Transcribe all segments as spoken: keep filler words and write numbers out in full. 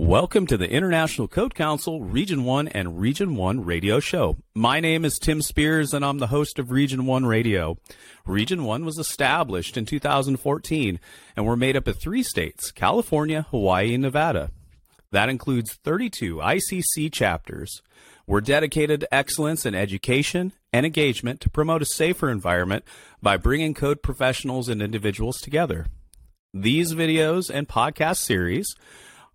Welcome to the International Code Council Region one and Region one Radio Show. My name is Tim Spears, and I'm the host of Region one Radio. Region one was established in two thousand fourteen, and we're made up of three states, California, Hawaii, and Nevada. That includes thirty-two I C C chapters. We're dedicated to excellence in education and engagement to promote a safer environment by bringing code professionals and individuals together. These videos and podcast series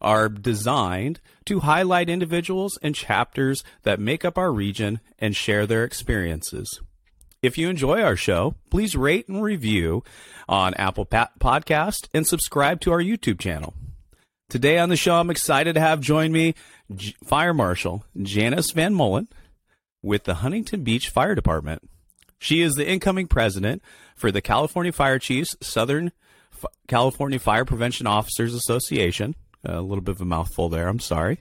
are designed to highlight individuals and chapters that make up our region and share their experiences. If you enjoy our show, please rate and review on Apple Podcast and subscribe to our YouTube channel. Today on the show, I'm excited to have join me J- Fire Marshal Janice Van Mullen with the Huntington Beach Fire Department. She is the incoming president for the California Fire Chiefs, Southern F- California Fire Prevention Officers Association. A little bit of a mouthful there, I'm sorry.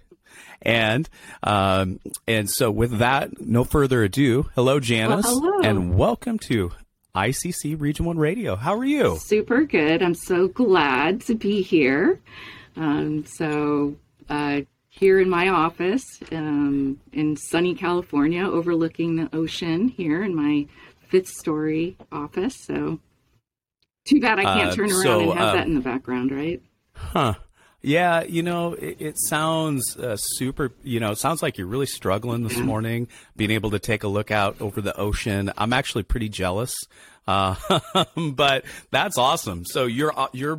And um, and so with that, no further ado, hello, Janice. Well, hello. And welcome to I C C Region one Radio. How are you? Super good. I'm so glad to be here. Um, so uh, here in my office um, in sunny California, overlooking the ocean here in my fifth story office. So too bad I can't uh, turn around so, and have uh, that in the background, right? Huh. Yeah, you know, it, it sounds uh, super, you know, it sounds like you're really struggling this morning, being able to take a look out over the ocean. I'm actually pretty jealous, uh, but that's awesome. So your your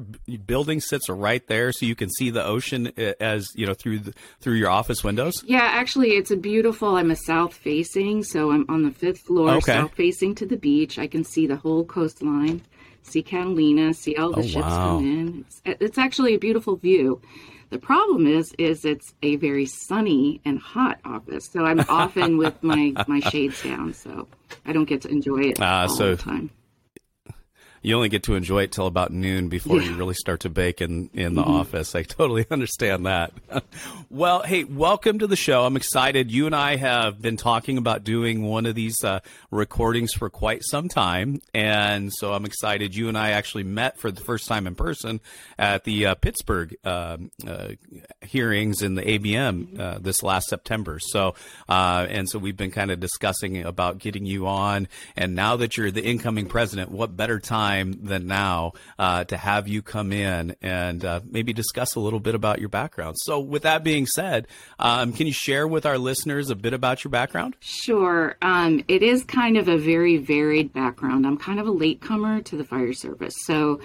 building sits right there so you can see the ocean as, you know, through the, through your office windows? Yeah, actually, it's a beautiful, I'm a south facing, so I'm on the fifth floor, okay. South facing to the beach. I can see the whole coastline. See Catalina, see all the oh, ships wow. come in. It's, it's actually a beautiful view. The problem is, is it's a very sunny and hot office. So I'm often with my, my shades down, so I don't get to enjoy it uh, all so the time. You only get to enjoy it till about noon before yeah. you really start to bake in, in the mm-hmm. office. I totally understand that. Well, hey, welcome to the show. I'm excited. You and I have been talking about doing one of these uh, recordings for quite some time. And so I'm excited. You and I actually met for the first time in person at the uh, Pittsburgh uh, uh, hearings in the A B M uh, this last September. So, uh, and so we've been kind of discussing about getting you on. And now that you're the incoming president, what better time than now uh, to have you come in and uh, maybe discuss a little bit about your background. So with that being said, um, can you share with our listeners a bit about your background? Sure. Um, it is kind of a very varied background. I'm kind of a latecomer to the fire service. So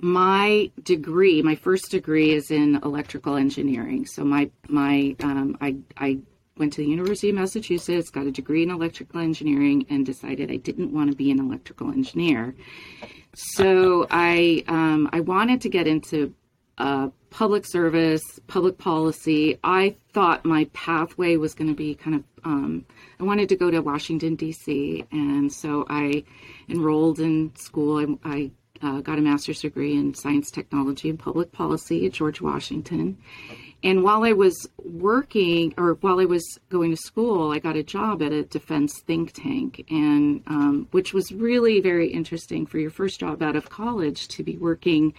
my degree, my first degree is in electrical engineering. So my my um, I, I went to the University of Massachusetts, got a degree in electrical engineering, and decided I didn't want to be an electrical engineer. So I um, I wanted to get into uh, public service, public policy. I thought my pathway was going to be kind of, um, I wanted to go to Washington, D C, and so I enrolled in school. I, I uh, got a master's degree in science, technology, and public policy at George Washington. And while I was working, or while I was going to school, I got a job at a defense think tank, and um, which was really very interesting for your first job out of college to be working.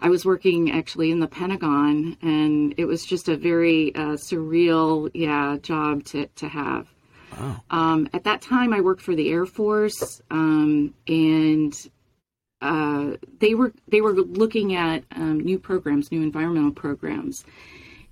I was working actually in the Pentagon, and it was just a very uh, surreal, yeah, job to, to have. Wow. Um, at that time, I worked for the Air Force, um, and uh, they were they were looking at um, new programs, new environmental programs.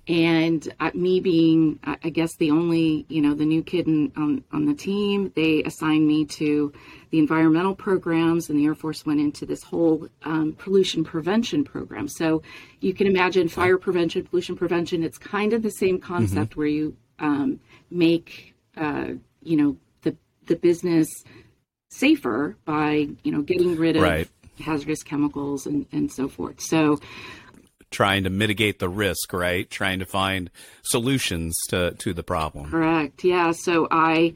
And me being, I guess, the only, you know, the new kid in, um, on the team, they assigned me to the environmental programs, and the Air Force went into this whole um, pollution prevention program. So you can imagine fire prevention, pollution prevention. It's kind of the same concept mm-hmm. where you um, make, uh, you know, the the business safer by, you know, getting rid of right. hazardous chemicals and, and so forth. So trying to mitigate the risk, right? Trying to find solutions to, to the problem. Correct. Yeah. So I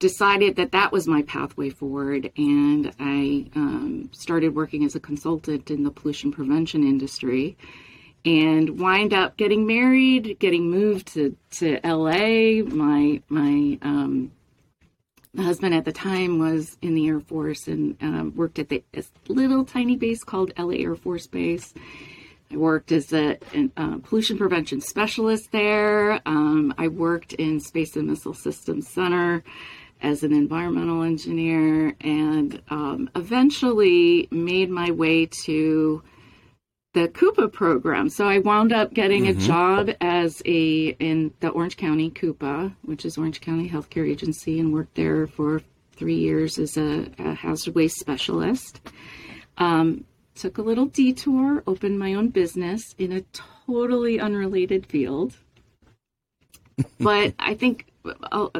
decided that that was my pathway forward. And I um, started working as a consultant in the pollution prevention industry and wind up getting married, getting moved to, to L A. My, my um, husband at the time was in the Air Force and um, worked at the, this little tiny base called L A Air Force Base. I worked as a uh, pollution prevention specialist there. Um, I worked in Space and Missile Systems Center as an environmental engineer, and um, eventually made my way to the CUPA program. So I wound up getting mm-hmm. a job as a in the Orange County CUPA, which is Orange County Healthcare Agency, and worked there for three years as a, a hazard waste specialist. Um, took a little detour, opened my own business in a totally unrelated field. But I think,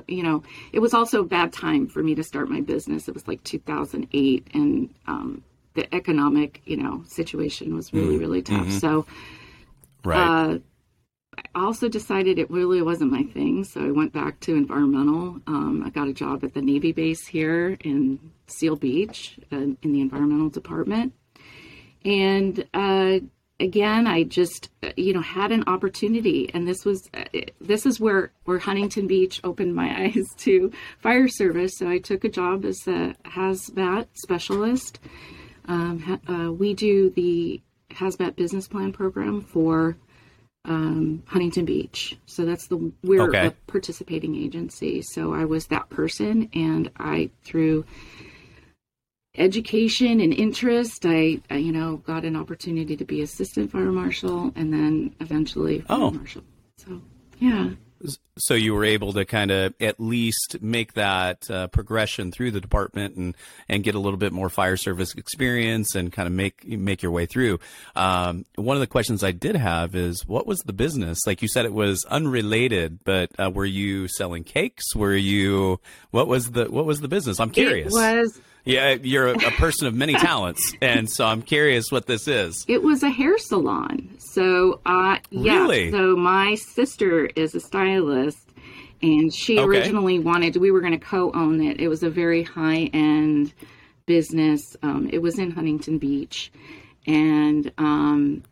you know, it was also a bad time for me to start my business. It was like two thousand eight, and um, the economic, you know, situation was really, mm-hmm. really tough. Mm-hmm. So right. uh, I also decided it really wasn't my thing. So I went back to environmental. Um, I got a job at the Navy base here in Seal Beach uh, in the environmental department. And uh, again, I just, you know, had an opportunity, and this was, this is where, where Huntington Beach opened my eyes to fire service. So I took a job as a hazmat specialist. Um, ha- uh, we do the hazmat business plan program for um, Huntington Beach. So that's the, we're okay. a participating agency. So I was that person, and I, through education and interest, I, I, you know, got an opportunity to be assistant fire marshal, and then eventually fire oh. marshal. So, yeah. So you were able to kind of at least make that uh, progression through the department, and, and get a little bit more fire service experience, and kind of make make your way through. Um, one of the questions I did have is, what was the business? Like you said, it was unrelated, but uh, were you selling cakes? Were you what was the what was the business? I'm curious. It was. Yeah, you're a, a person of many talents, and so I'm curious what this is. It was a hair salon. So, uh, yeah, really? So my sister is a stylist, and she okay. originally wanted, we were going to co-own it. It was a very high-end business. Um, it was in Huntington Beach, and um,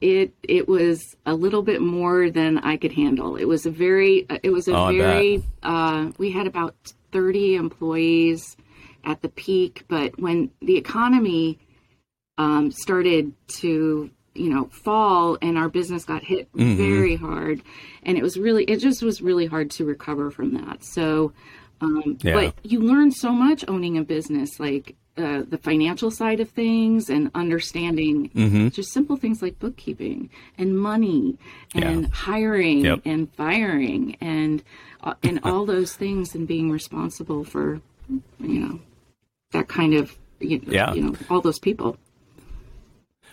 it it was a little bit more than I could handle. It was a very, it was a oh, very, uh, we had about thirty employees at the peak, but when the economy um, started to, you know, fall, and our business got hit mm-hmm. very hard, and it was really, it just was really hard to recover from that. So, um, yeah. but you learn so much owning a business, like uh, the financial side of things, and understanding mm-hmm. just simple things like bookkeeping and money, and yeah. hiring yep. and firing, and uh, and all those things, and being responsible for, you know, that kind of, you know, yeah. you know, all those people.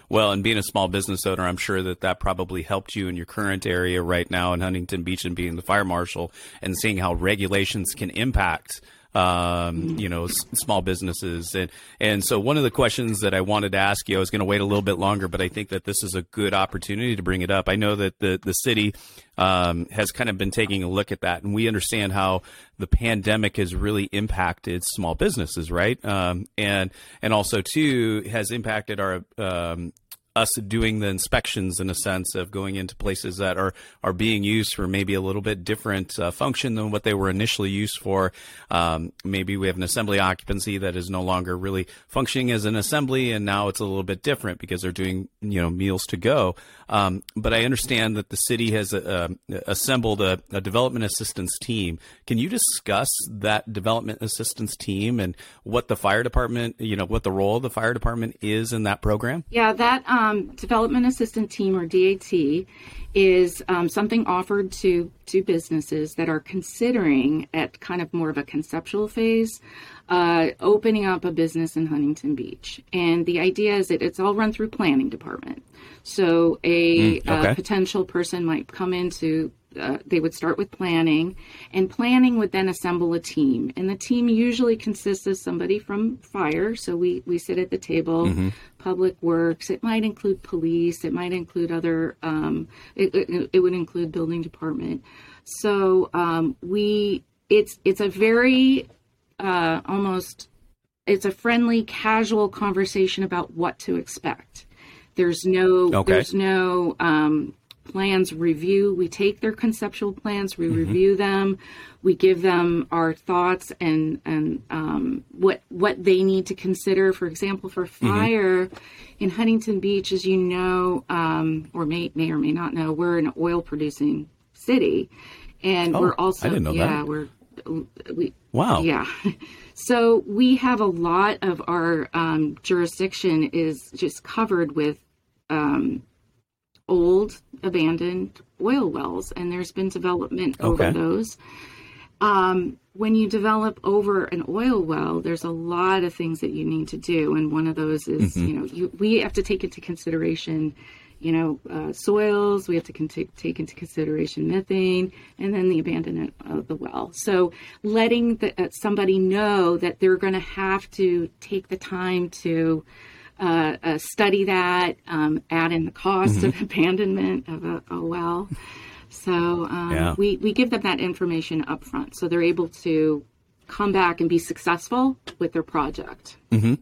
Well, and being a small business owner, I'm sure that that probably helped you in your current area right now in Huntington Beach, and being the fire marshal, and seeing how regulations can impact, um, you know, s- small businesses. And, and so one of the questions that I wanted to ask you, I was going to wait a little bit longer, but I think that this is a good opportunity to bring it up. I know that the, the city, um, has kind of been taking a look at that, and we understand how the pandemic has really impacted small businesses, right? Um, and, and also too has impacted our, um, us doing the inspections, in a sense of going into places that are, are being used for maybe a little bit different uh, function than what they were initially used for. Um, maybe we have an assembly occupancy that is no longer really functioning as an assembly, and now it's a little bit different because they're doing, you know, meals to go. Um, but I understand that the city has uh, assembled a, a development assistance team. Can you discuss that development assistance team, and what the fire department, you know, what the role of the fire department is in that program? Yeah, that, um... Um, Development Assistance Team, or D A T, is um, something offered to, to businesses that are considering, at kind of more of a conceptual phase, uh, opening up a business in Huntington Beach. And the idea is that it's all run through planning department. So a, mm, okay. a potential person might come into, uh, they would start with planning, and planning would then assemble a team. And the team usually consists of somebody from fire. So we, we sit at the table, mm-hmm. public works, it might include police, it might include other, um, it, it, it would include building department. So um, we, it's, it's a very uh, almost, it's a friendly, casual conversation about what to expect. There's no, okay. there's no, um, plans review. We take their conceptual plans, we mm-hmm. review them, we give them our thoughts and and um, what what they need to consider. For example, for fire mm-hmm. in Huntington Beach, as you know, um, or may may or may not know, we're an oil producing city, and oh, we're also I didn't know yeah that. we're we wow yeah. So we have a lot of our um, jurisdiction is just covered with um, old abandoned oil wells, and there's been development over okay. those. Um, when you develop over an oil well, there's a lot of things that you need to do, and one of those is mm-hmm. you know you, we have to take into consideration you know uh, soils, we have to con- take into consideration methane, and then the abandonment of the well. So letting the, uh, somebody know that they're going to have to take the time to Uh, uh, study that, um, add in the cost mm-hmm. of abandonment of a, a well. So um, yeah. we, we give them that information up front so they're able to come back and be successful with their project. Mm-hmm.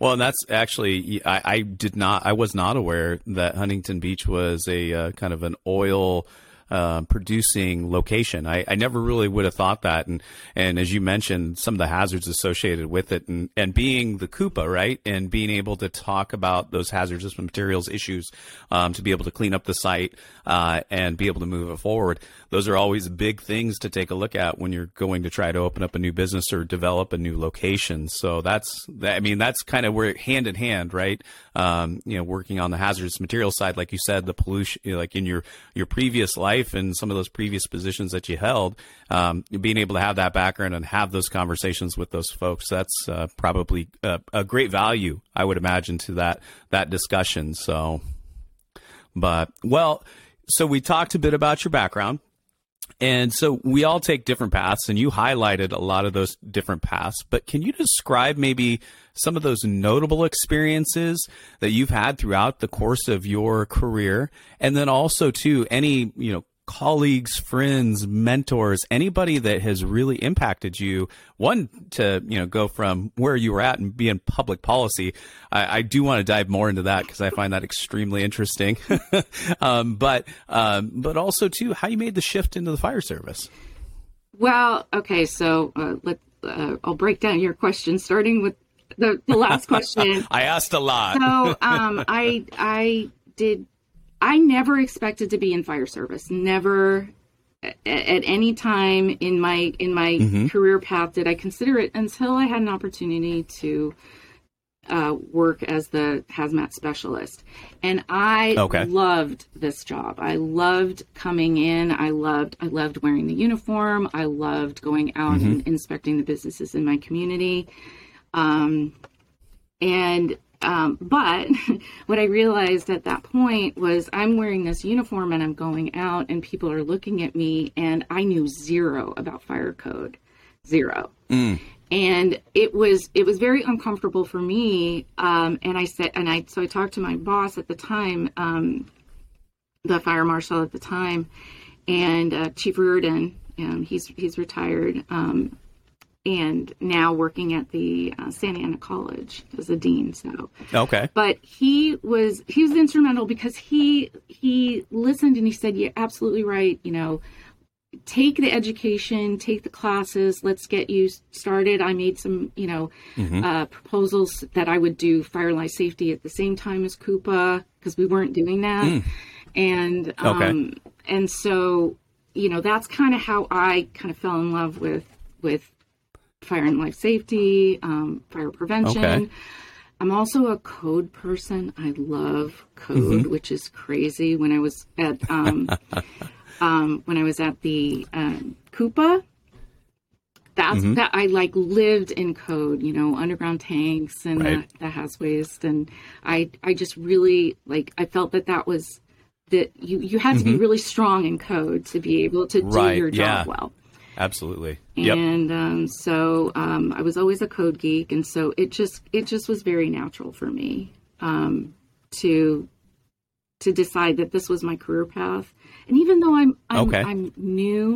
Well, and that's actually, I, I did not, I was not aware that Huntington Beach was a uh, kind of an oil Uh, producing location. I, I never really would have thought that. And, and as you mentioned, some of the hazards associated with it and, and being the CUPA, right? And being able to talk about those hazardous materials issues um, to be able to clean up the site uh, and be able to move it forward. Those are always big things to take a look at when you're going to try to open up a new business or develop a new location. So that's, I mean, that's kind of where hand in hand, right? Um, you know, working on the hazardous material side, like you said, the pollution, like in your, your previous life, and some of those previous positions that you held, um, being able to have that background and have those conversations with those folks, that's uh, probably a, a great value, I would imagine, to that that discussion. So, but well, so we talked a bit about your background. And so we all take different paths, and you highlighted a lot of those different paths, but can you describe maybe some of those notable experiences that you've had throughout the course of your career? And then also too, any, you know, colleagues, friends, mentors, anybody that has really impacted you, one to, you know, go from where you were at and be in public policy. I, I do want to dive more into that because I find that extremely interesting. um, but, um, but also too, how you made the shift into the fire service. Well, okay. So, uh, let, uh, I'll break down your question starting with the, the last question. I asked a lot. So, um, I, I did, I never expected to be in fire service. Never at, at any time in my in my mm-hmm. career path did I consider it until I had an opportunity to uh, work as the hazmat specialist. And I okay. loved this job. I loved coming in. I loved I loved wearing the uniform. I loved going out mm-hmm. and inspecting the businesses in my community. Um, and Um, but what I realized at that point was I'm wearing this uniform and I'm going out and people are looking at me, and I knew zero about fire code, zero. Mm. And it was, it was very uncomfortable for me. Um, and I said, and I, so I talked to my boss at the time, um, the fire marshal at the time, and, uh, Chief Reardon, um, he's, he's retired, um, and now working at the uh, Santa Ana College as a dean. So okay, but he was he was instrumental because he he listened and he said, "You're absolutely right. You know, take the education, take the classes. Let's get you started." I made some you know mm-hmm. uh, proposals that I would do fire life safety at the same time as CUPA because we weren't doing that, mm. and um, okay. and so you know that's kind of how I kind of fell in love with with. fire and life safety, um, fire prevention. Okay. I'm also a code person. I love code, mm-hmm. which is crazy. When I was at um, um, when I was at the um, CUPA, that's mm-hmm. that I like lived in code. You know, underground tanks and right. the, the haz waste, and I I just really like I felt that that was that you you had mm-hmm. to be really strong in code to be able to right. do your job yeah. well. Absolutely. Yep. And um, so um, I was always a code geek. And so it just it just was very natural for me um, to to decide that this was my career path. And even though I'm I'm, okay. I'm new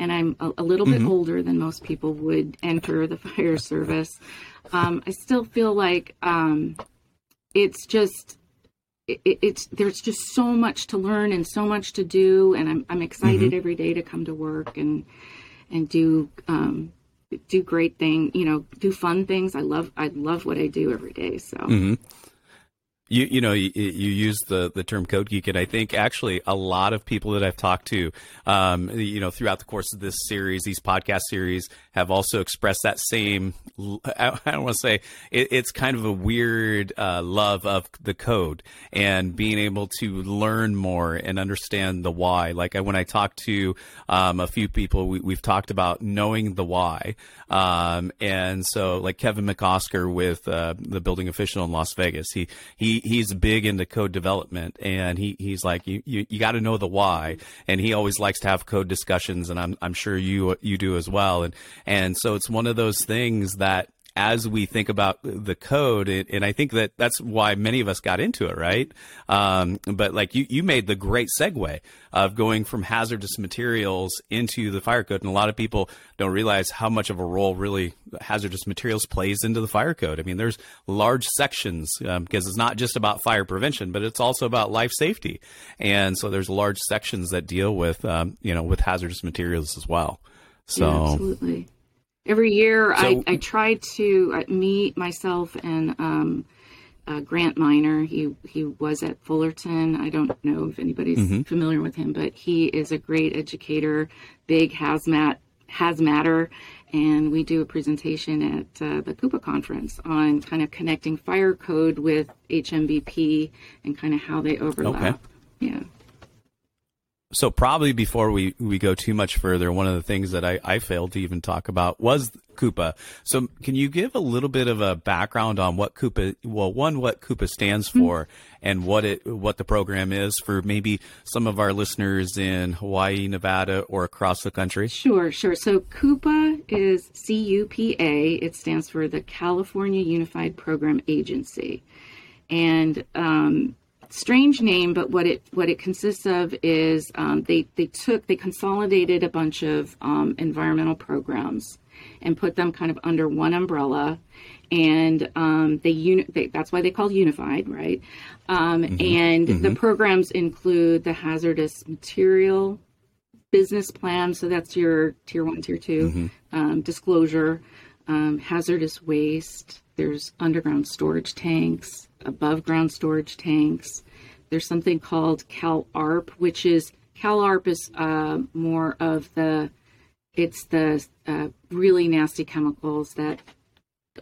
and I'm a, a little bit mm-hmm. older than most people would enter the fire service, um, I still feel like um, it's just it, it's there's just so much to learn and so much to do, and I'm I'm excited mm-hmm. every day to come to work and and do um, do great things, you know, do fun things. I love I love what I do every day. So. Mm-hmm. You you know, you, you use the, the term code geek, and I think actually a lot of people that I've talked to, um, you know, throughout the course of this series, these podcast series, have also expressed that same, I don't want to say, it, it's kind of a weird uh, love of the code and being able to learn more and understand the why. Like I, when I talked to um, a few people, we, we've talked about knowing the why. Um, and so like Kevin McOsker with uh, the building official in Las Vegas, he, he, he's big into code development, and he, he's like, you, you, you got to know the why. And he always likes to have code discussions, and I'm, I'm sure you, you do as well. And, and so it's one of those things that as we think about the code, it, and I think that that's why many of us got into it. Right. Um, but like you, you made the great segue of going from hazardous materials into the fire code. And a lot of people don't realize how much of a role really hazardous materials plays into the fire code. I mean, there's large sections um, because it's not just about fire prevention, but it's also about life safety. And so there's large sections that deal with, um, you know, with hazardous materials as well. So yeah, absolutely. Every year, so, I, I try to uh, me, myself, and um, uh, Grant Miner. He he was at Fullerton. I don't know if anybody's mm-hmm. familiar with him, but he is a great educator, big hazmat hazmatter, and we do a presentation at uh, the CUPA conference on kind of connecting fire code with H M B P and kind of how they overlap. Okay. Yeah. So probably before we, we go too much further, one of the things that I, I failed to even talk about was CUPA. So can you give a little bit of a background on what CUPA, well, one, what CUPA stands for and what it what the program is for maybe some of our listeners in Hawaii, Nevada, or across the country? Sure, sure. So CUPA is C U P A. It stands for the California Unified Program Agency. And um strange name, but what it what it consists of is um, they they took they consolidated a bunch of um, environmental programs and put them kind of under one umbrella, and um, they, uni- they that's why they called unified, right? Um, mm-hmm. And mm-hmm. the programs include the hazardous material business plan, so that's your tier one, tier two mm-hmm. um, disclosure, um, hazardous waste. There's underground storage tanks, above ground storage tanks. There's something called CalARP, which is CalARP is uh, more of the, it's the uh, really nasty chemicals that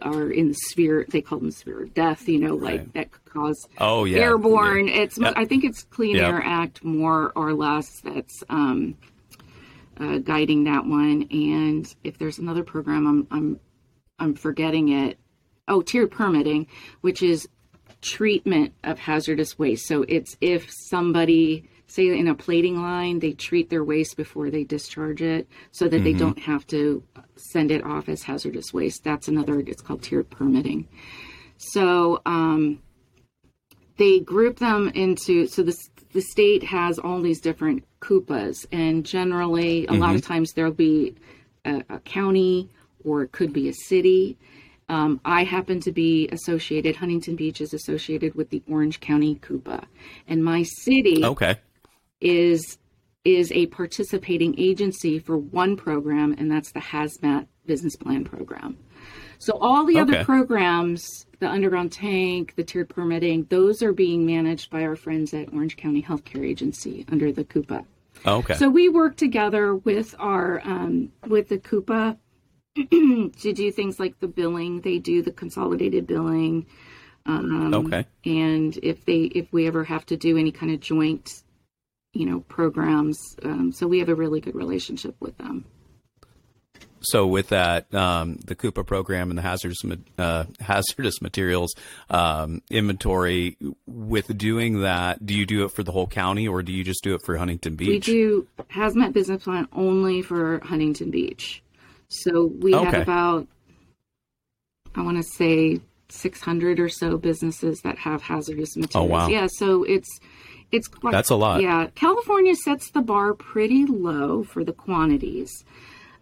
are in the sphere. They call them sphere of death, you know, like right. that could cause oh, yeah. airborne. Yeah. It's yep. I think it's Clean yep. Air Act more or less that's um, uh, guiding that one. And if there's another program, I'm I'm I'm forgetting it. Oh, tiered permitting, which is treatment of hazardous waste. So it's if somebody, say in a plating line, they treat their waste before they discharge it so that mm-hmm. they don't have to send it off as hazardous waste. That's another, it's called tiered permitting. So um, they group them into, so the, the state has all these different CUPAs, and generally a mm-hmm. lot of times there'll be a, a county, or it could be a city. Um, I happen to be associated, Huntington Beach is associated with the Orange County CUPA. And my city okay. is is a participating agency for one program, and that's the Hazmat Business Plan Program. So all the okay. other programs, the underground tank, the tiered permitting, those are being managed by our friends at Orange County Healthcare Agency under the CUPA. Oh, okay. So we work together with our um, with the CUPA to do things like the billing. They do the consolidated billing. Um, okay. And if they, if we ever have to do any kind of joint, you know, programs, um, so we have a really good relationship with them. So with that, um, the CUPA program and the hazardous uh, hazardous materials um, inventory, with doing that, do you do it for the whole county, or do you just do it for Huntington Beach? We do hazmat business plan only for Huntington Beach. So we okay. have about, I want to say, six hundred or so businesses that have hazardous materials. Oh, wow. Yeah, so it's... it's quite, that's a lot. Yeah. California sets the bar pretty low for the quantities.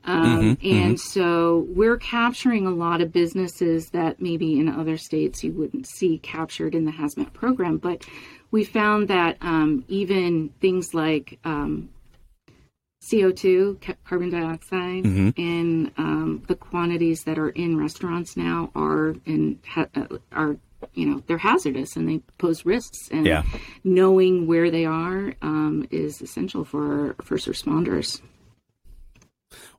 Um, mm-hmm, and mm-hmm. so we're capturing a lot of businesses that maybe in other states you wouldn't see captured in the hazmat program. But we found that um, even things like um, C O two, carbon dioxide, mm-hmm. and um, the quantities that are in restaurants now are in ha- are you know they're hazardous and they pose risks. And yeah. knowing where they are um, is essential for first responders.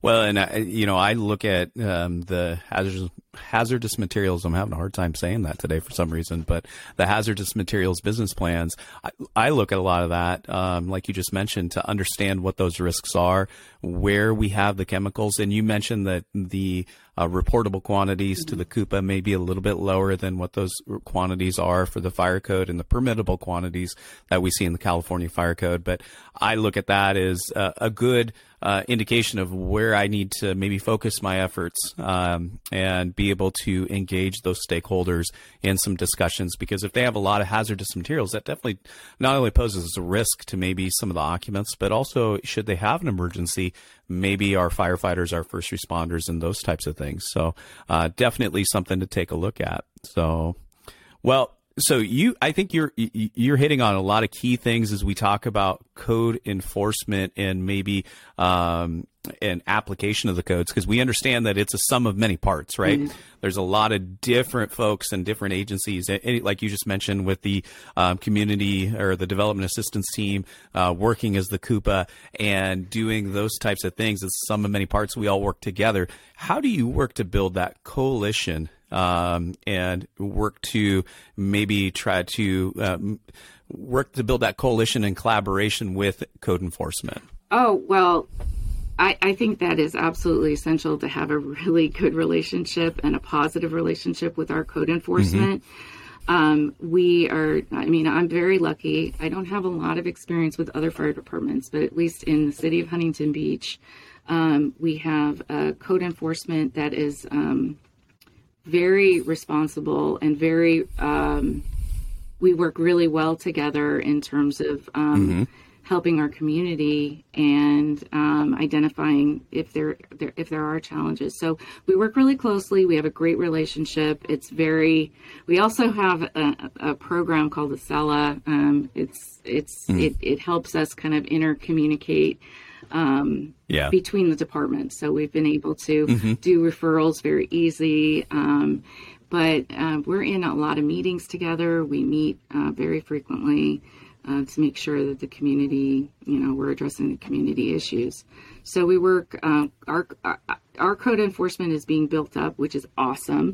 Well, and I, you know, I look at um, the hazardous, hazardous materials. I'm having a hard time saying that today for some reason, but the hazardous materials business plans, I, I look at a lot of that, um, like you just mentioned, to understand what those risks are, where we have the chemicals. And you mentioned that the uh, reportable quantities mm-hmm. to the CUPA may be a little bit lower than what those quantities are for the fire code and the permittable quantities that we see in the California fire code. But I look at that as uh, a good uh, indication of where I need to maybe focus my efforts um, and be able to engage those stakeholders in some discussions, because if they have a lot of hazardous materials, that definitely not only poses a risk to maybe some of the occupants, but also should they have an emergency, maybe our firefighters, our first responders, and those types of things. So uh, definitely something to take a look at. So, well, so you, I think you're you're hitting on a lot of key things as we talk about code enforcement and maybe um, an application of the codes, because we understand that it's a sum of many parts, right? Mm-hmm. There's a lot of different folks and different agencies, and like you just mentioned with the um, community or the development assistance team uh, working as the CUPA and doing those types of things. It's a sum of many parts. We all work together. How do you work to build that coalition Um, and work to maybe try to um, work to build that coalition and collaboration with code enforcement? Oh, well, I, I think that is absolutely essential to have a really good relationship and a positive relationship with our code enforcement. Mm-hmm. Um, we are, I mean, I'm very lucky. I don't have a lot of experience with other fire departments, but at least in the city of Huntington Beach, um, we have a code enforcement that is um, very responsible and very, um, we work really well together in terms of um, mm-hmm. helping our community and um, identifying if there, there if there are challenges. So we work really closely. We have a great relationship. It's very, we also have a, a program called the SELA. Um, it's, it's, mm-hmm. it, it helps us kind of intercommunicate um yeah. between the departments, so we've been able to mm-hmm. do referrals very easy, um but uh, we're in a lot of meetings together. We meet uh, very frequently uh, to make sure that the community, you know, we're addressing the community issues. So we work uh, our our code enforcement is being built up, which is awesome.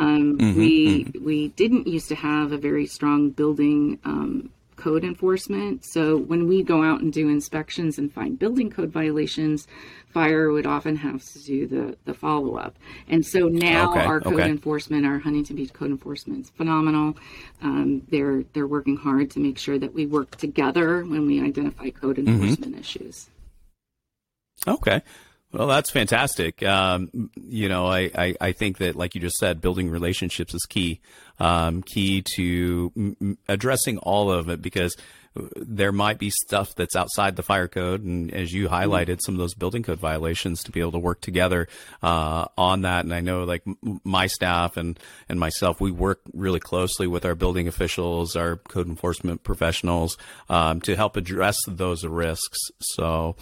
um mm-hmm. we mm-hmm. we didn't used to have a very strong building um code enforcement. So when we go out and do inspections and find building code violations, fire would often have to do the, the follow-up. And so now okay, our code okay. enforcement, our Huntington Beach code enforcement is phenomenal. Um, they're, they're working hard to make sure that we work together when we identify code enforcement mm-hmm. issues. Okay. Well, that's fantastic. Um, you know, I, I, I think that, like you just said, building relationships is key, um, key to m- addressing all of it, because there might be stuff that's outside the fire code. And as you highlighted, some of those building code violations, to be able to work together uh, on that. And I know, like m- my staff and, and myself, we work really closely with our building officials, our code enforcement professionals um, to help address those risks. So,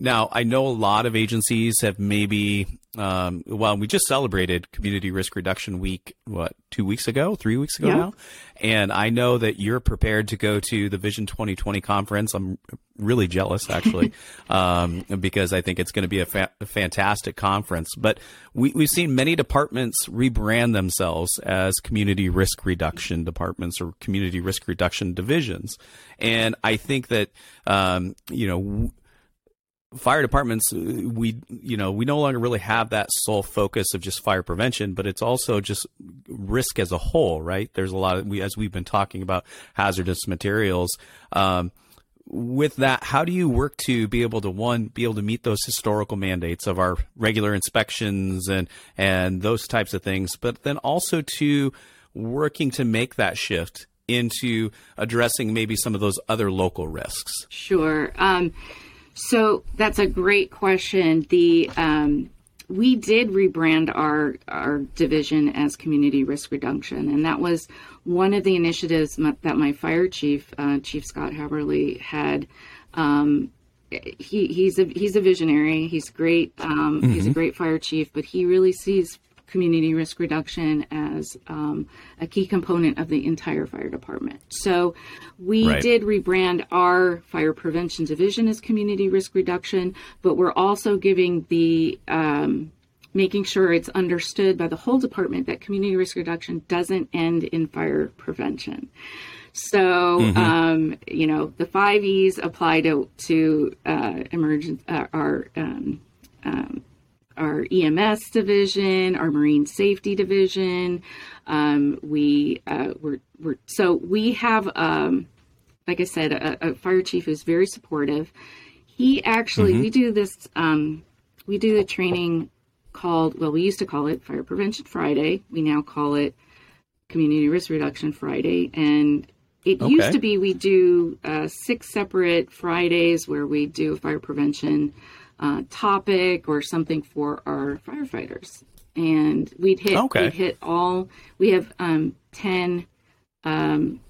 now, I know a lot of agencies have maybe, um, well, we just celebrated Community Risk Reduction Week, what, two weeks ago, three weeks ago yeah. now? And I know that you're prepared to go to the Vision twenty twenty conference. I'm really jealous, actually, um, because I think it's going to be a, fa- a fantastic conference. But we, we've seen many departments rebrand themselves as community risk reduction departments or community risk reduction divisions. And I think that, um, you know, w- fire departments, we, you know, we no longer really have that sole focus of just fire prevention, but it's also just risk as a whole, right? There's a lot of, we, as we've been talking about hazardous materials, um, with that, how do you work to be able to, one, be able to meet those historical mandates of our regular inspections and, and those types of things, but then also to working to make that shift into addressing maybe some of those other local risks? Sure. Um, So that's a great question. The um, we did rebrand our our division as Community Risk Reduction, and that was one of the initiatives that my fire chief, uh, Chief Scott Haberly, had, um, he, he's a he's a visionary. He's great. Um, mm-hmm. He's a great fire chief, but he really sees community risk reduction as um, a key component of the entire fire department. So we right. did rebrand our fire prevention division as community risk reduction, but we're also giving the um, making sure it's understood by the whole department that community risk reduction doesn't end in fire prevention. So, mm-hmm. um, you know, the five E's apply to to uh, emergent uh, our um, um, our E M S division, our Marine Safety division. Um, we uh, we're, we're so we have, um, like I said, a, a fire chief who's very supportive. He actually mm-hmm. we do this um, we do the training called well we used to call it Fire Prevention Friday. We now call it Community Risk Reduction Friday, and it okay. used to be we do uh, six separate Fridays where we do a fire prevention uh, topic or something for our firefighters, and we'd hit okay. we'd hit all we have um, ten um,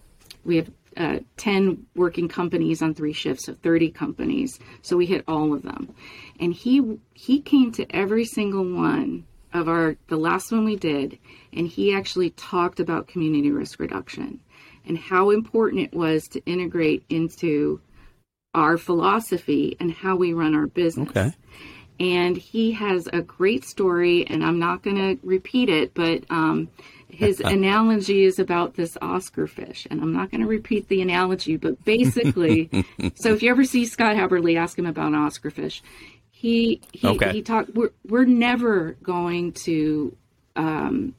we have uh, ten working companies on three shifts, so thirty companies. So we hit all of them, and he he came to every single one of our the last one we did, and he actually talked about community risk reduction and how important it was to integrate into our philosophy and how we run our business. Okay. And he has a great story, and I'm not going to repeat it, but um, his analogy is about this Oscar fish, and I'm not going to repeat the analogy, but basically, so if you ever see Scott Haberly, ask him about an Oscar fish. He he, okay. he talked, we're, we're never going to, um,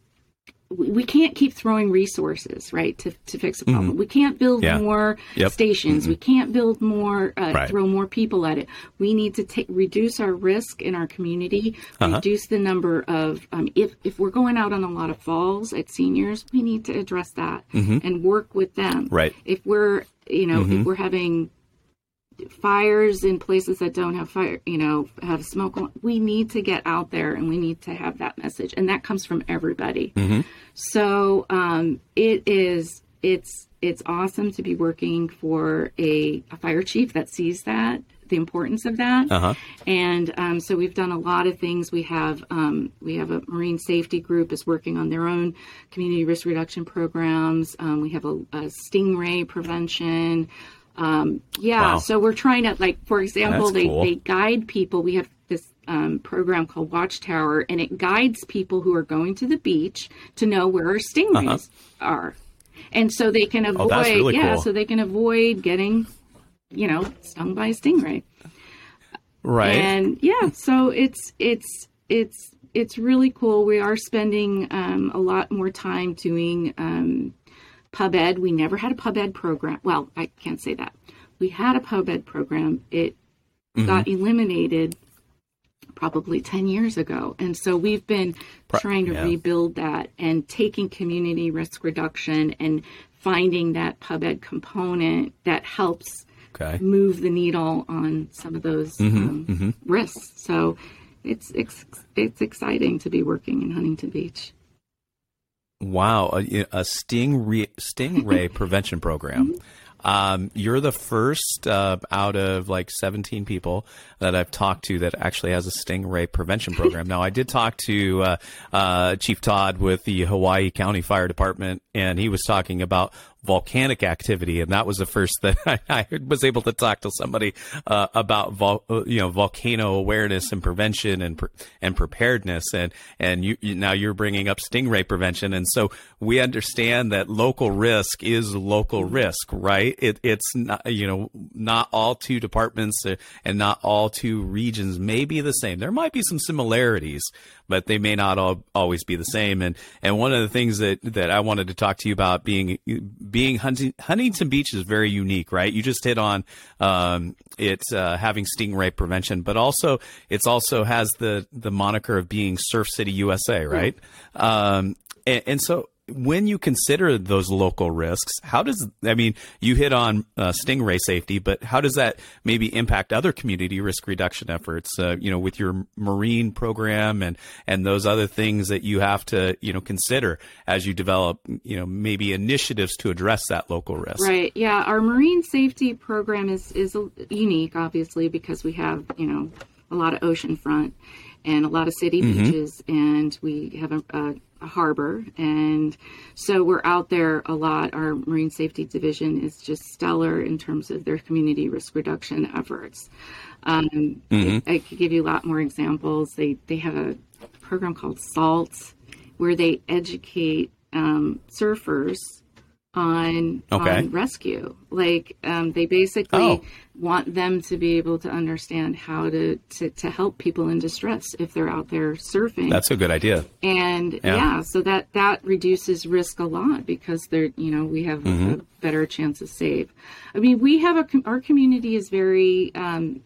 we can't keep throwing resources, right, to, to fix a problem. Mm-hmm. We can't build yeah. more yep. stations. Mm-hmm. We can't build more, uh, right. throw more people at it. We need to take reduce our risk in our community, uh-huh. reduce the number of, um, if, if we're going out on a lot of falls at seniors, we need to address that mm-hmm. and work with them. Right. If we're, you know, mm-hmm. if we're having fires in places that don't have fire, you know, have smoke on, we need to get out there and we need to have that message. And that comes from everybody. Mm-hmm. So um, it is, it's, it's awesome to be working for a, a fire chief that sees that, the importance of that. Uh-huh. And um, so we've done a lot of things. We have, um, we have a Marine Safety group is working on their own community risk reduction programs. Um, we have a, a stingray prevention, Um, yeah, wow. so we're trying to, like, for example, they, cool. they guide people. We have this um, program called Watchtower, and it guides people who are going to the beach to know where our stingrays uh-huh. are. And so they can avoid, oh, really yeah, cool. so they can avoid getting, you know, stung by a stingray. Right. And yeah, so it's, it's, it's, it's really cool. We are spending um, a lot more time doing, um, Pub Ed. We never had a Pub Ed program. Well, I can't say that. We had a Pub Ed program. It mm-hmm. got eliminated probably ten years ago. And so we've been Pro- trying to yeah. rebuild that and taking community risk reduction and finding that Pub Ed component that helps okay. move the needle on some of those mm-hmm. Um, mm-hmm. risks. So it's, it's, it's exciting to be working in Huntington Beach. Wow, a, a stingray, stingray prevention program. Mm-hmm. Um, you're the first uh, out of like seventeen people that I've talked to that actually has a stingray prevention program. Now, I did talk to uh, uh, Chief Todd with the Hawaii County Fire Department, and he was talking about volcanic activity, and that was the first that I, I was able to talk to somebody uh, about vol- you know volcano awareness and prevention and pre- and preparedness, and and you, you now you're bringing up stingray prevention, and so we understand that local risk is local risk, right? It, it's not you know not all two departments and not all two regions may be the same. There might be some similarities, but they may not all, always be the same. And and one of the things that that I wanted to talk to you about being Being Hunting, Huntington Beach is very unique, right? You just hit on um, it's uh, having stingray prevention, but also it's also has the the moniker of being Surf City U S A, right? Mm-hmm. Um, and, and so when you consider those local risks, how does, I mean, you hit on uh, stingray safety, but how does that maybe impact other community risk reduction efforts, uh, you know, with your marine program and, and those other things that you have to, you know, consider as you develop, you know, maybe initiatives to address that local risk? Right. Yeah. Our marine safety program is, is unique, obviously, because we have, you know, a lot of ocean front and a lot of city mm-hmm. beaches, and we have a, a harbor, and so we're out there a lot. Our Marine Safety Division is just stellar in terms of their community risk reduction efforts. Um, mm-hmm. I, I could give you a lot more examples. They they have a program called SALT, where they educate um, surfers on, okay. on rescue. Like um, they basically oh. want them to be able to understand how to, to, to help people in distress if they're out there surfing. That's a good idea. And yeah, yeah so that, that reduces risk a lot because they're, you know, we have mm-hmm. a better chance to save. I mean, we have a, our community is very, um,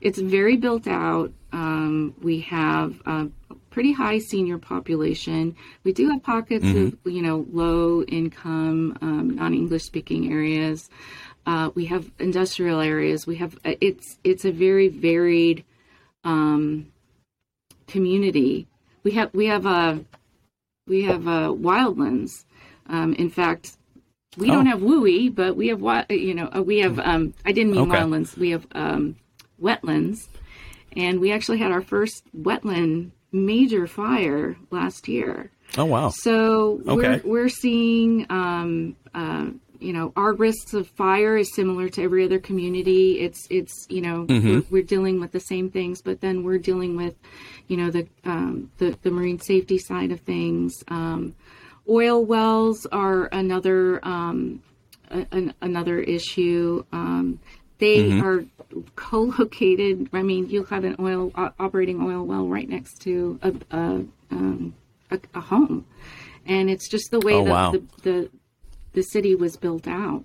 it's very built out. Um, we have uh, pretty high senior population. We do have pockets mm-hmm. of, you know, low income, um, non-English speaking areas. Uh, we have industrial areas. We have, it's, it's a very varied, um, community. We have, we have, a, we have, uh, wildlands. Um, in fact, we oh. don't have WUI, but we have, you know, we have, um, I didn't mean okay. wildlands. We have, um, wetlands, and we actually had our first wetland major fire last year. Oh, wow. So okay. we're, we're seeing, um, uh, you know, our risks of fire is similar to every other community. It's, it's, you know, mm-hmm. we're, we're dealing with the same things, but then we're dealing with, you know, the, um, the, the marine safety side of things. Um, oil wells are another, um, a, an, another issue. Um, they mm-hmm. are co-located. I mean, you'll have an oil uh, operating oil well right next to a a, um, a, a home, and it's just the way oh, that wow. the, the the city was built out.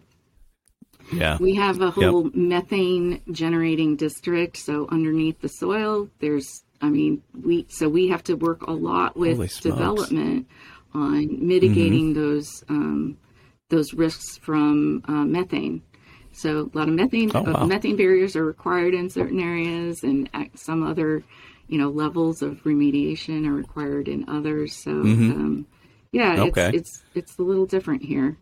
Yeah, we have a whole yep. methane generating district. So underneath the soil, there's. I mean, we so we have to work a lot with development on mitigating mm-hmm. those um, those risks from uh, methane. So a lot of methane oh, wow. uh, methane barriers are required in certain areas, and some other, you know, levels of remediation are required in others. So, mm-hmm. um, yeah, okay. it's, it's it's a little different here.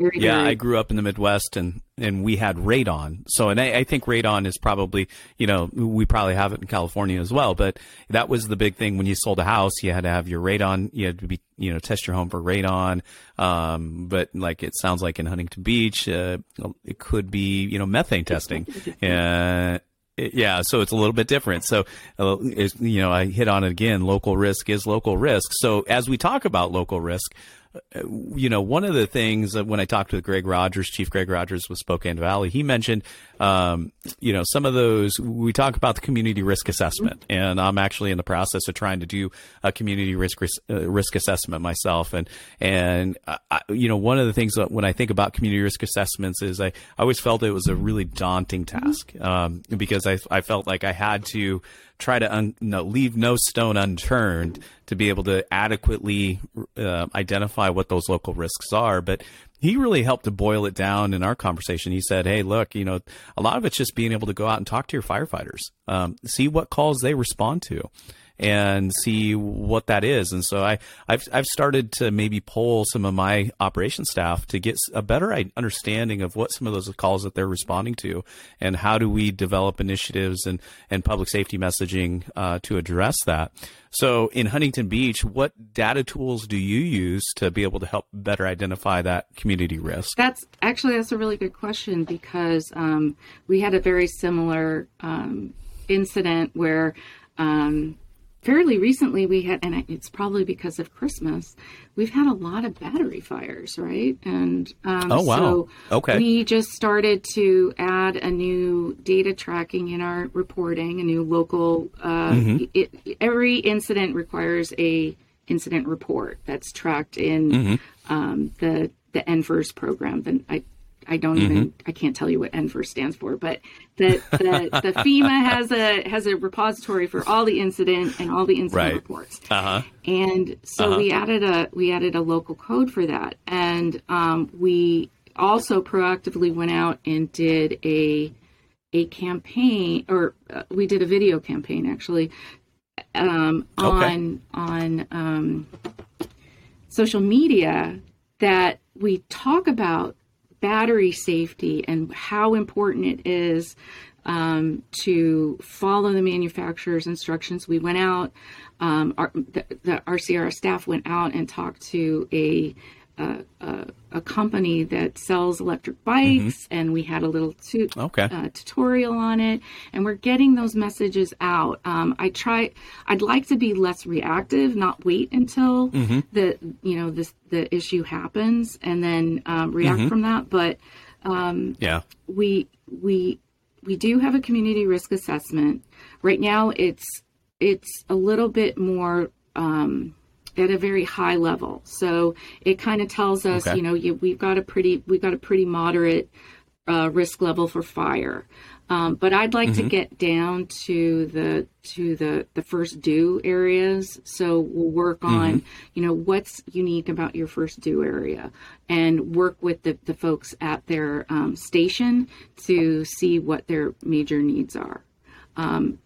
Very, yeah, very... I grew up in the Midwest, and, and we had radon. So, and I, I think radon is probably, you know, we probably have it in California as well. But that was the big thing when you sold a house. You had to have your radon. You had to be, you know, test your home for radon. Um, but like it sounds like in Huntington Beach, uh, it could be, you know, methane testing. uh, Yeah, so it's a little bit different. So, uh, you know, I hit on it again. Local risk is local risk. So as we talk about local risk, uh, you know, one of the things that when I talked with Greg Rogers, Chief Greg Rogers with Spokane Valley, he mentioned, um, you know, some of those, we talk about the community risk assessment. And I'm actually in the process of trying to do a community risk uh, risk assessment myself. And, and I, you know, one of the things that when I think about community risk assessments is I, I always felt it was a really daunting task, um, because I, I felt like I had to try to un, no, leave no stone unturned to be able to adequately uh, identify what those local risks are. But he really helped to boil it down in our conversation. He said, hey, look, you know, a lot of it's just being able to go out and talk to your firefighters, um, see what calls they respond to and see what that is. And so I, I've, I've started to maybe poll some of my operations staff to get a better understanding of what some of those calls that they're responding to and how do we develop initiatives and, and public safety messaging uh, to address that. So in Huntington Beach, what data tools do you use to be able to help better identify that community risk? That's actually, that's a really good question because um, we had a very similar um, incident where um, fairly recently we had, and it's probably because of Christmas, we've had a lot of battery fires, right? And um, oh, wow. so okay. we just started to add a new data tracking in our reporting, a new local, uh, mm-hmm. it, every incident requires a incident report that's tracked in mm-hmm. um, the the N F I R S program, the I don't mm-hmm. even, I can't tell you what N FIRS stands for, but the, the, the FEMA has a, has a repository for all the incident and all the incident right. reports. Uh-huh. And so uh-huh. we added a, we added a local code for that. And um, we also proactively went out and did a, a campaign, or uh, we did a video campaign actually um, on, okay. on um, social media that we talk about battery safety and how important it is um, to follow the manufacturer's instructions. We went out, um, our, the, the R C R staff went out and talked to a a, a, a company that sells electric bikes, mm-hmm. and we had a little tu- okay. uh, tutorial on it, and we're getting those messages out. Um, I try, I'd like to be less reactive, not wait until mm-hmm. the, you know, this, the issue happens and then um, react mm-hmm. from that. But um, yeah, we, we, we do have a community risk assessment right now. It's, it's a little bit more, um, at a very high level. So it kind of tells us, okay. you know, you, we've got a pretty, we've got a pretty moderate uh, risk level for fire. Um, but I'd like mm-hmm. to get down to the, to the, the first due areas. So we'll work on, mm-hmm. you know, what's unique about your first due area, and work with the, the folks at their um, station to see what their major needs are. Um,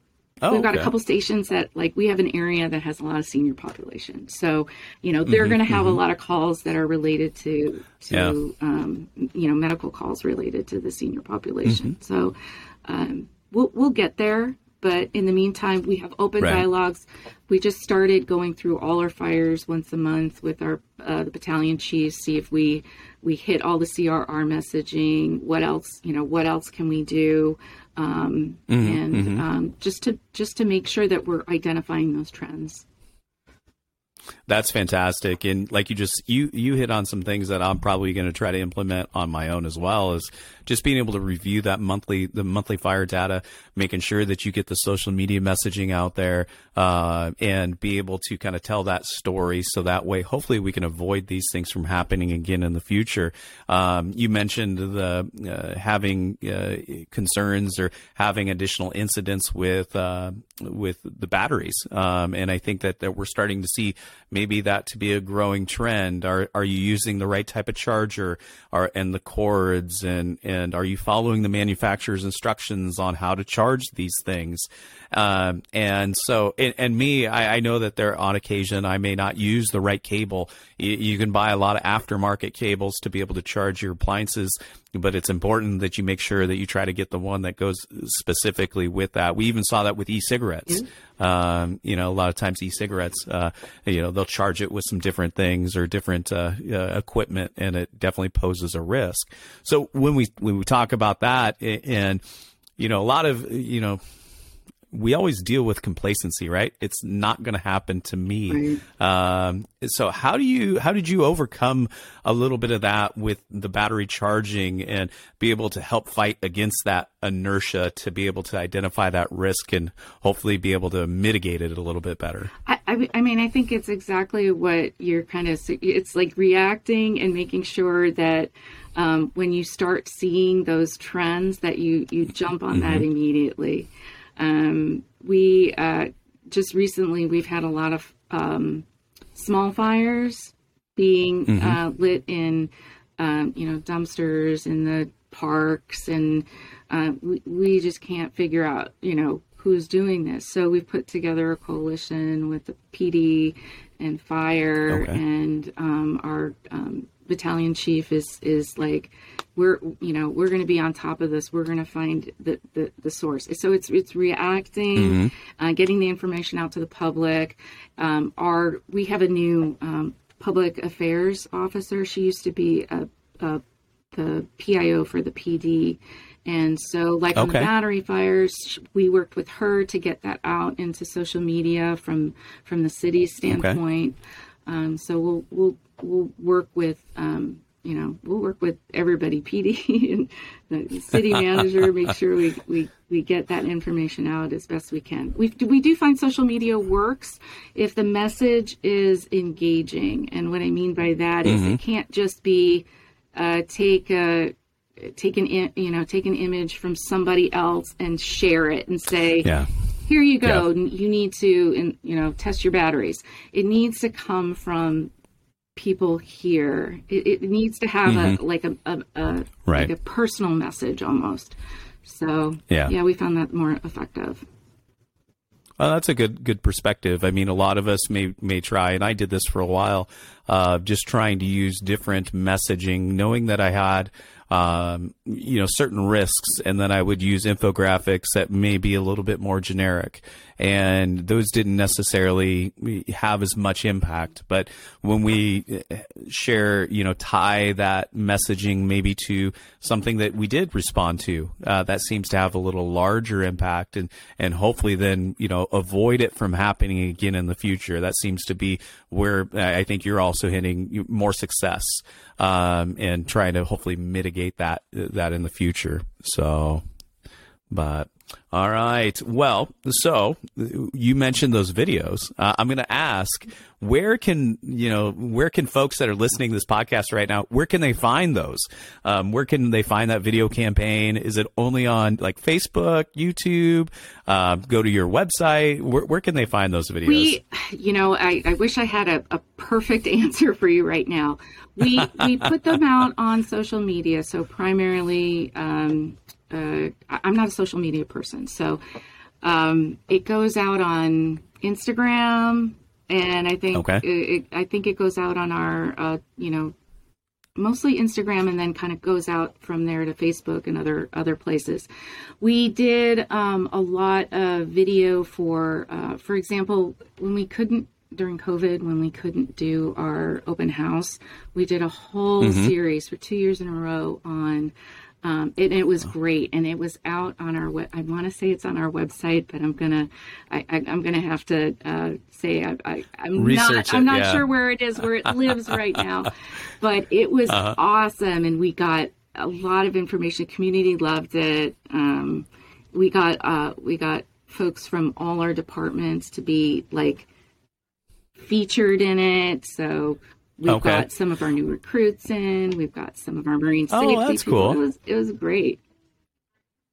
Oh, We've got okay. a couple stations that, like, we have an area that has a lot of senior population. So, you know, they're mm-hmm, going to have mm-hmm. a lot of calls that are related to, to yeah. um, you know, medical calls related to the senior population. Mm-hmm. So um, we'll, we'll get there. But in the meantime, we have open right. dialogues. We just started going through all our fires once a month with our uh, the battalion chiefs, see if we we hit all the C R R messaging. What else, you know, what else can we do? Um, mm-hmm, and mm-hmm. Um, just to just to make sure that we're identifying those trends. That's fantastic. And like you just you you hit on some things that I'm probably going to try to implement on my own as well, is just being able to review that monthly the monthly fire data, making sure that you get the social media messaging out there, uh, and be able to kind of tell that story. So that way, hopefully we can avoid these things from happening again in the future. Um, you mentioned the uh, having uh, concerns or having additional incidents with uh, with the batteries. Um, and I think that, that we're starting to see maybe that to be a growing trend. Are are you using the right type of charger, are, and the cords, and, and are you following the manufacturer's instructions on how to charge these things? Um, and so, and, and me, I, I know that there on occasion I may not use the right cable. You, you can buy a lot of aftermarket cables to be able to charge your appliances, but it's important that you make sure that you try to get the one that goes specifically with that. We even saw that with e-cigarettes. Mm-hmm. Um, you know, a lot of times e-cigarettes, uh, you know, they'll charge it with some different things or different uh, uh, equipment, and it definitely poses a risk. So when we when we talk about that, and, you know, a lot of, you know, we always deal with complacency, right? It's not going to happen to me. Right. Um, so how do you, how did you overcome a little bit of that with the battery charging and be able to help fight against that inertia to be able to identify that risk and hopefully be able to mitigate it a little bit better? I, I, I mean, I think it's exactly what you're kind of, it's like reacting and making sure that um, when you start seeing those trends that you, you jump on mm-hmm. that immediately. Um, we, uh, just recently we've had a lot of, um, small fires being, mm-hmm. uh, lit in, um, you know, dumpsters in the parks, and, uh, we, we just can't figure out, you know, who's doing this. So we've put together a coalition with the P D and fire okay. and, um, our, um, battalion chief is, is like, we're, you know, we're going to be on top of this. We're going to find the, the, the source. So it's, it's reacting, mm-hmm. uh, getting the information out to the public. Um, our, we have a new, um, public affairs officer. She used to be, a, a the P I O for the P D. And so like okay. on the battery fires, we worked with her to get that out into social media from, from the city's standpoint. Okay. Um, so we'll, we'll, we'll work with, um, you know, we'll work with everybody, P D and the city manager, make sure we, we, we get that information out as best we can. We we do find social media works if the message is engaging. And what I mean by that mm-hmm. is it can't just be, uh, take a, take an, you know, take an image from somebody else and share it and say, yeah. here you go. Yeah. You need to, and, you know, test your batteries. It needs to come from people here. It, it needs to have mm-hmm. a, like a, a, a, right. like a personal message almost. So yeah. yeah, we found that more effective. Well, that's a good good perspective. I mean, a lot of us may may try, and I did this for a while, uh, just trying to use different messaging, knowing that I had, um, you know, certain risks, and then I would use infographics that may be a little bit more generic, and those didn't necessarily have as much impact. But when we share, you know, tie that messaging maybe to something that we did respond to, uh, that seems to have a little larger impact, and, and hopefully then, you know, avoid it from happening again in the future. That seems to be where I think you're also hitting more success, um, and trying to hopefully mitigate that, that in the future. So, but. All right. Well, so you mentioned those videos. Uh, I'm going to ask, where can, you know, where can folks that are listening to this podcast right now, where can they find those? Um, where can they find that video campaign? Is it only on like Facebook, YouTube? Uh, go to your website. Where, where can they find those videos? We, you know, I, I wish I had a, a perfect answer for you right now. We we put them out on social media. So primarily, um, Uh, I'm not a social media person, so um, it goes out on Instagram, and I think okay. it, it, I think it goes out on our, uh, you know, mostly Instagram, and then kind of goes out from there to Facebook and other other places. We did um, a lot of video for, uh, for example, when we couldn't during COVID, when we couldn't do our open house, we did a whole mm-hmm. series for two years in a row on. Um, it, it was great, and it was out on our. We- I want to say it's on our website, but I'm gonna, I, I, I'm gonna have to uh, say I, I, I'm Research not. It, I'm not yeah. sure where it is, where it lives right now, but it was uh-huh. awesome, and we got a lot of information. The community loved it. Um, we got uh, we got folks from all our departments to be like featured in it. So. We've okay. got some of our new recruits in. We've got some of our Marine safety people. Oh, that's cool. It was, it was great.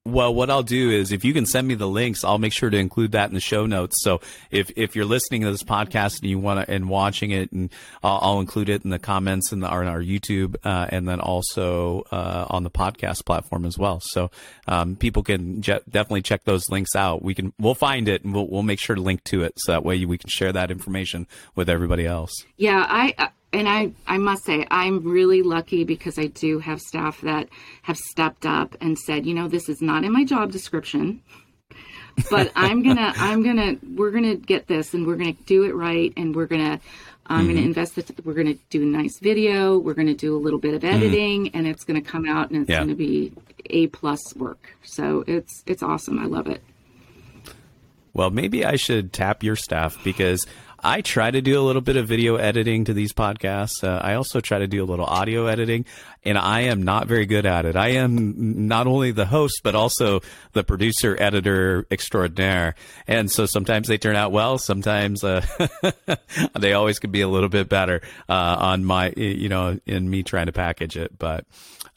Well, what I'll do is if you can send me the links, I'll make sure to include that in the show notes. So if, if you're listening to this podcast and you want to, and watching it, and I'll, I'll include it in the comments in the, on our YouTube, uh, and then also, uh, on the podcast platform as well. So, um, people can je- definitely check those links out. We can, we'll find it, and we'll, we'll make sure to link to it. So that way we can share that information with everybody else. Yeah. I, I- And I, I must say, I'm really lucky because I do have staff that have stepped up and said, you know, this is not in my job description, but I'm going to, I'm going to, we're going to get this, and we're going to do it right. And we're going to, I'm mm-hmm. going to invest, the, we're going to do a nice video. We're going to do a little bit of editing mm-hmm. and it's going to come out, and it's yeah. going to be A plus work. So it's, it's awesome. I love it. Well, maybe I should tap your staff, because I try to do a little bit of video editing to these podcasts. Uh, I also try to do a little audio editing, and I am not very good at it. I am not only the host, but also the producer, editor extraordinaire. And so sometimes they turn out well. Sometimes uh, they always could be a little bit better uh, on my, you know, in me trying to package it. But,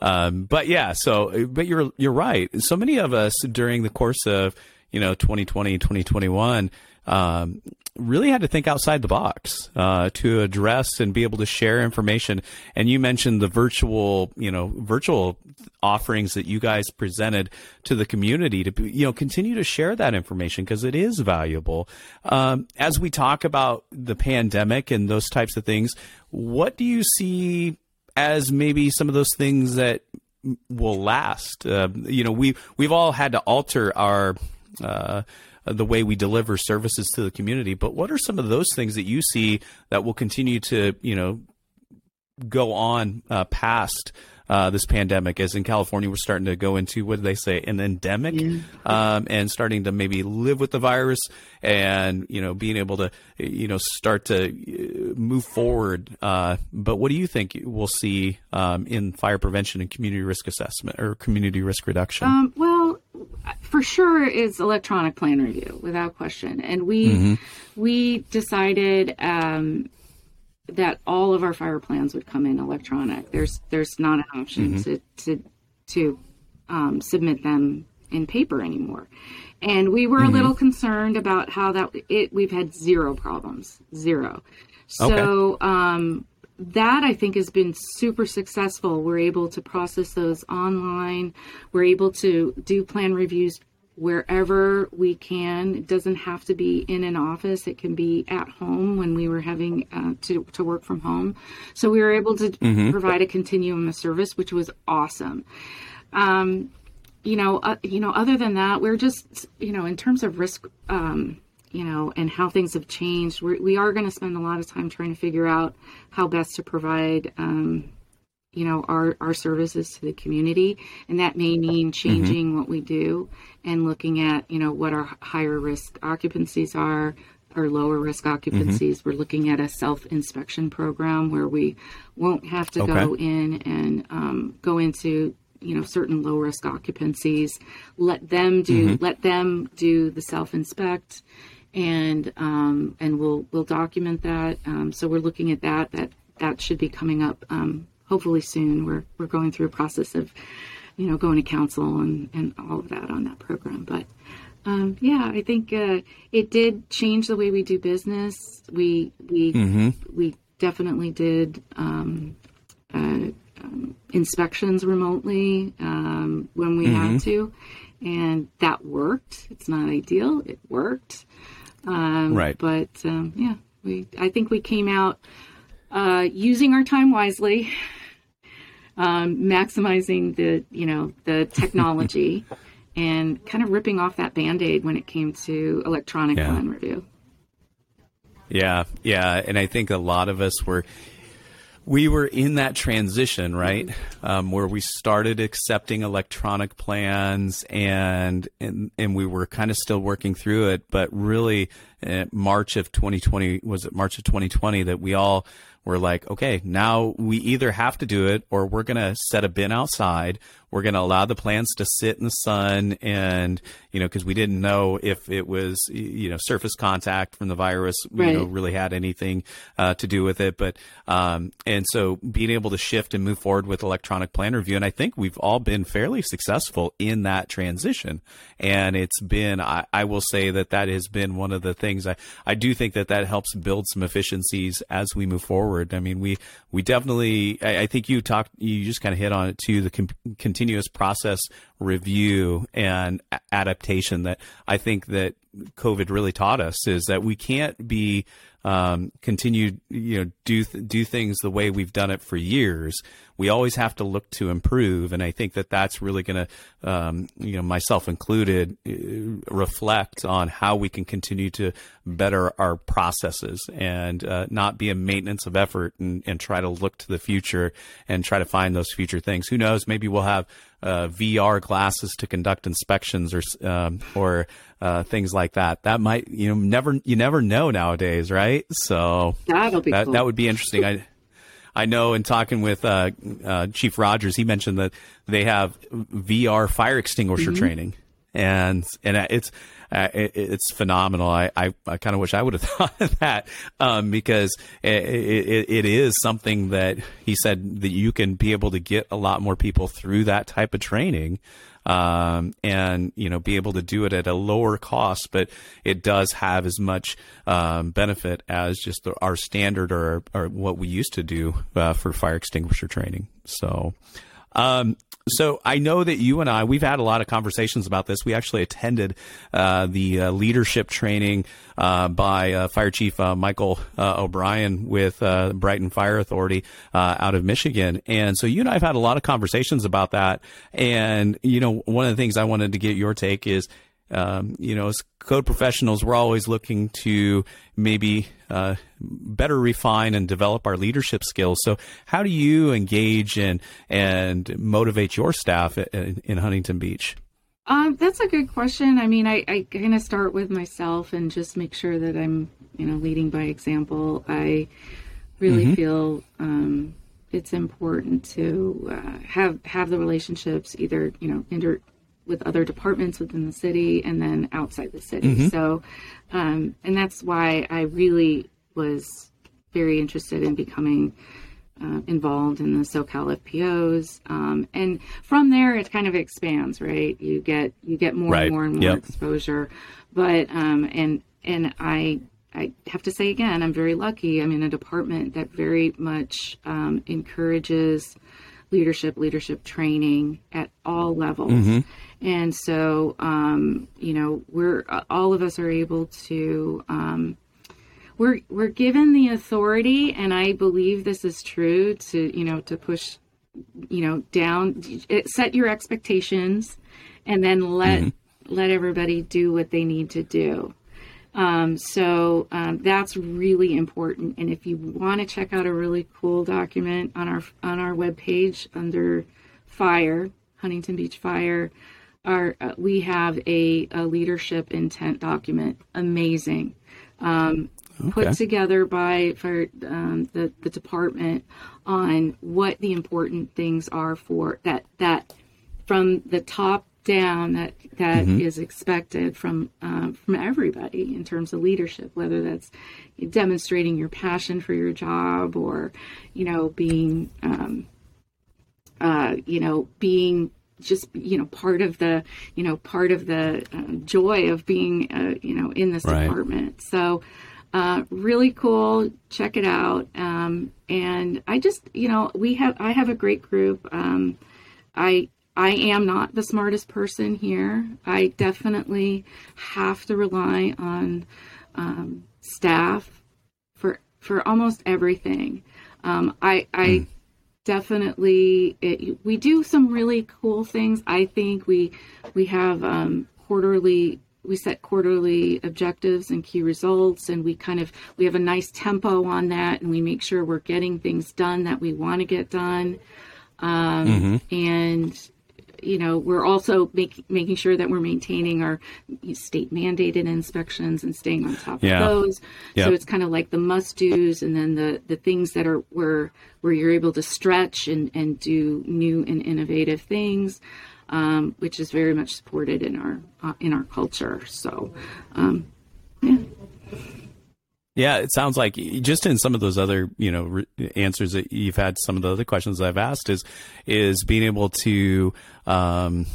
um, but yeah. So, but you're you're right. So many of us during the course of, you know, twenty twenty, twenty twenty-one. Um, really had to think outside the box, uh, to address and be able to share information. And you mentioned the virtual, you know, virtual offerings that you guys presented to the community to, you know, continue to share that information, because it is valuable. Um, as we talk about the pandemic and those types of things, what do you see as maybe some of those things that will last? Uh, you know, we, we've all had to alter our, uh, the way we deliver services to the community. But what are some of those things that you see that will continue to, you know, go on uh, past uh, this pandemic? As in California, we're starting to go into, what do they say, an endemic, yeah. um, and starting to maybe live with the virus, and, you know, being able to, you know, start to move forward. Uh, but what do you think we'll see um, in fire prevention and community risk assessment or community risk reduction? Um, well, for sure is electronic plan review, without question. And we mm-hmm. we decided um, that all of our fire plans would come in electronic. There's there's not an option mm-hmm. to, to to um, submit them in paper anymore. And we were mm-hmm. a little concerned about how that it, we've had zero problems, zero. So okay. um, that I think has been super successful. We're able to process those online. We're able to do plan reviews wherever we can. It doesn't have to be in an office. It can be at home when we were having uh, to, to work from home. So we were able to mm-hmm. provide a continuum of service, which was awesome. Um, you know, uh, you know, other than that, we're just, you know, in terms of risk, um, you know, and how things have changed, we're, we are going to spend a lot of time trying to figure out how best to provide, um, you know, our, our services to the community. And that may mean changing mm-hmm. what we do and looking at, you know, what our higher risk occupancies are, our lower risk occupancies. Mm-hmm. We're looking at a self-inspection program where we won't have to okay. go in and um, go into, you know, certain low risk occupancies, let them do, mm-hmm. let them do the self-inspect. And um, and we'll we'll document that. Um, so we're looking at that. That that should be coming up um, hopefully soon. We're we're going through a process of, you know, going to council and, and all of that on that program. But um, yeah, I think uh, it did change the way we do business. We we mm-hmm. we definitely did um, uh, um, inspections remotely um, when we mm-hmm. had to, and that worked. It's not ideal. It worked. Um, right. But, um, yeah, we, I think we came out, uh, using our time wisely, um, maximizing the, you know, the technology and kind of ripping off that Band-Aid when it came to electronic yeah. plan review. Yeah. Yeah. And I think a lot of us were, we were in that transition, right? Um, where we started accepting electronic plans and, and, and we were kind of still working through it, but really uh, March of twenty twenty, was it March of twenty twenty that we all were like, okay, now we either have to do it or we're going to set a bin outside. We're going to allow the plans to sit in the sun. And, you know, cause we didn't know if it was, you know, surface contact from the virus, right. you know, really had anything uh, to do with it. But, um, and so being able to shift and move forward with electronic plan review. And I think we've all been fairly successful in that transition. And it's been, I, I will say that that has been one of the things I, I do think that that helps build some efficiencies as we move forward. I mean, we we definitely. I, I think you talked. You just kind of hit on it too. The com- continuous process review and a- adaptation that I think that COVID really taught us is that we can't be um, continued. You know, do th- do things the way we've done it for years. We always have to look to improve, and I think that that's really going to, um, you know, myself included, uh, reflect on how we can continue to better our processes and uh, not be a maintenance of effort and, and try to look to the future and try to find those future things. Who knows? Maybe we'll have uh, V R glasses to conduct inspections or um, or uh, things like that. That might, you know, never you never know nowadays, right? So that'll be that, cool. That would be interesting. I. I know in talking with uh, uh, Chief Rogers, he mentioned that they have V R fire extinguisher mm-hmm. training, and and it's uh, it, it's phenomenal. I I, I kind of wish I would have thought of that um, because it, it, it is something that he said that you can be able to get a lot more people through that type of training. Um, and, you know, be able to do it at a lower cost, but it does have as much, um, benefit as just the, our standard or, or what we used to do, uh, for fire extinguisher training. So, um, so I know that you and I, we've had a lot of conversations about this. We actually attended uh, the uh, leadership training uh, by uh, Fire Chief uh, Michael uh, O'Brien with uh, Brighton Fire Authority uh, out of Michigan. And so you and I have had a lot of conversations about that. And, you know, one of the things I wanted to get your take is, um, you know, as code professionals, we're always looking to maybe uh, better refine and develop our leadership skills. So how do you engage and and motivate your staff in, in Huntington Beach? Um, that's a good question. I mean, I, I kind of start with myself and just make sure that I'm, you know, leading by example. I really mm-hmm. feel um, it's important to uh, have have the relationships either, you know, inter- with other departments within the city and then outside the city. Mm-hmm. So, um, and that's why I really was very interested in becoming uh, involved in the SoCal F P Os. Um, and from there, it kind of expands, right? You get you get more right. and more and more yep. exposure. But um, and and I I have to say again, I'm very lucky. I'm in a department that very much um, encourages leadership, leadership training at all levels. Mm-hmm. And so, um, you know, we're, all of us are able to, um, we're, we're given the authority, and I believe this is true, to, you know, to push, you know, down, set your expectations, and then let, mm-hmm. let everybody do what they need to do. Um, so um, that's really important. And if you want to check out a really cool document on our on our webpage under Fire, Huntington Beach Fire, our uh, we have a, a leadership intent document. Amazing, um, okay. put together by for um, the the department on what the important things are for that that from the top down that that mm-hmm. is expected from um, from everybody in terms of leadership, whether that's demonstrating your passion for your job, or you know being um, uh, you know being just you know part of the you know part of the uh, joy of being uh, you know in this right. department. So uh, really cool, check it out. Um, and I just you know we have I have a great group. Um, I. I am not the smartest person here. I definitely have to rely on um, staff for for almost everything. Um, I, I mm. definitely it, we do some really cool things. I think we we have um, quarterly. We set quarterly objectives and key results, and we kind of we have a nice tempo on that, and we make sure we're getting things done that we want to get done. Um, mm-hmm. And. You know, we're also make, making sure that we're maintaining our state mandated inspections and staying on top yeah. of those. Yep. So it's kind of like the must do's, and then the, the things that are where where you're able to stretch and, and do new and innovative things, um, which is very much supported in our uh, in our culture. So, um, yeah. Yeah, it sounds like just in some of those other, you know, re- answers that you've had, some of the other questions I've asked is, is being able to um,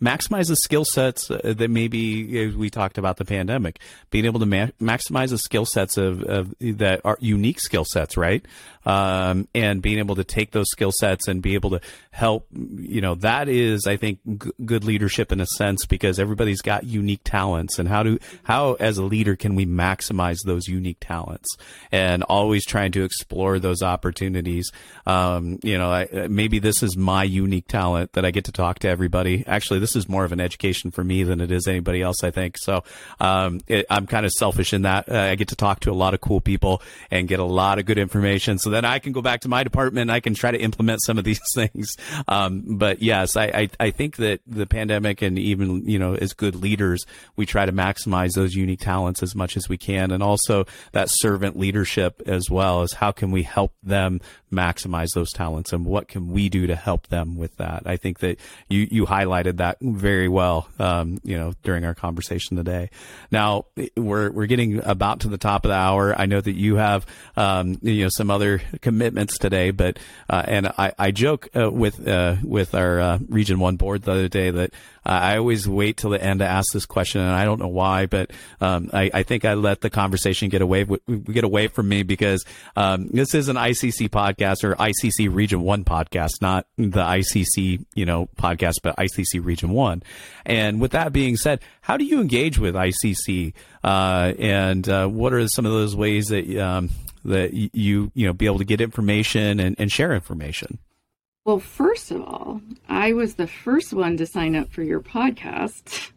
maximize the skill sets that maybe we talked about the pandemic, being able to ma- maximize the skill sets of, of that are unique skill sets, right? Um, and being able to take those skill sets and be able to help, you know, that is, I think, g- good leadership in a sense, because everybody's got unique talents, and how do, how as a leader can we maximize those unique talents, and always trying to explore those opportunities. Um, you know, I, maybe this is my unique talent that I get to talk to everybody. Actually, this is more of an education for me than it is anybody else, I think. So, um, it, I'm kind of selfish in that uh, I get to talk to a lot of cool people and get a lot of good information. So So then I can go back to my department and I can try to implement some of these things. Um, but yes, I, I, I think that the pandemic, and even, you know, as good leaders, we try to maximize those unique talents as much as we can. And also that servant leadership as well, is how can we help them maximize those talents, and what can we do to help them with that? I think that you, you highlighted that very well, um, you know, during our conversation today. Now we're, we're getting about to the top of the hour. I know that you have, um, you know, some other commitments today, but uh, and I, I joke uh, with uh, with our uh, Region One board the other day that uh, I always wait till the end to ask this question, and I don't know why, but um, I, I think I let the conversation get away get away from me, because um, this is an I C C podcast, or I C C Region One podcast, not the I C C you know podcast, but I C C Region One. And with that being said, how do you engage with I C C, uh, and uh, what are some of those ways that um, that you, you know, be able to get information and, and share information? Well, first of all, I was the first one to sign up for your podcast.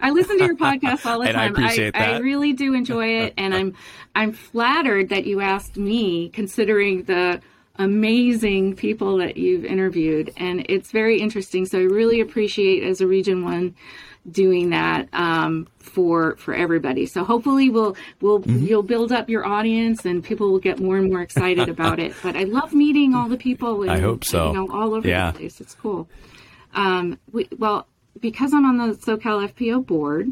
I listen to your podcast all the and time. I, appreciate I, that. I really do enjoy it. And I'm, I'm flattered that you asked me, considering the amazing people that you've interviewed. And it's very interesting. So I really appreciate, as a Region One, doing that um, for for everybody. So hopefully we'll we'll mm-hmm. you'll build up your audience, and people will get more and more excited about it. But I love meeting all the people. And, I hope so. You know, all over yeah. the place. It's cool. Um, we, well, because I'm on the SoCal F P O board,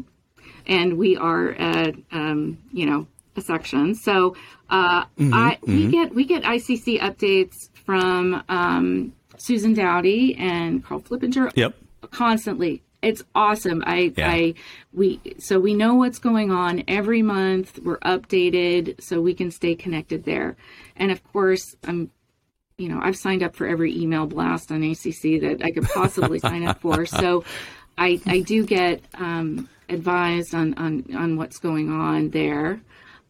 and we are, uh, um, you know, section. So uh, mm-hmm, I, mm-hmm. we get we get I C C updates from um, Susan Dowdy and Carl Flippinger yep. constantly. It's awesome. I, yeah. I, we, so we know what's going on every month. We're updated so we can stay connected there. And of course, I'm, you know, I've signed up for every email blast on A C C that I could possibly sign up for. So I, I do get, um, advised on, on, on what's going on there.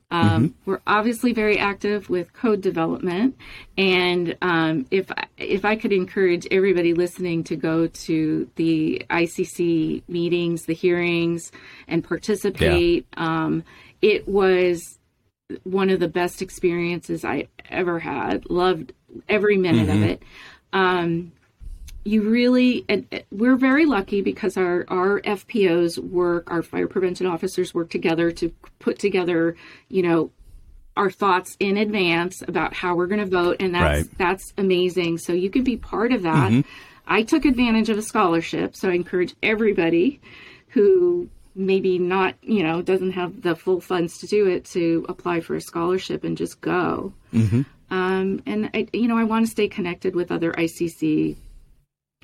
Um, mm-hmm. We're obviously very active with code development, and um, if if I could encourage everybody listening to go to the I C C meetings, the hearings, and participate, yeah. um, it was one of the best experiences I ever had. Loved every minute mm-hmm. of it. Um, you really, and we're very lucky because our, our F P Os work, our fire prevention officers work together to put together, you know, our thoughts in advance about how we're going to vote. And that's, right. that's amazing. So you can be part of that. Mm-hmm. I took advantage of a scholarship. So I encourage everybody who maybe not, you know, doesn't have the full funds to do it to apply for a scholarship and just go. Mm-hmm. Um, and I, you know, I want to stay connected with other I C C,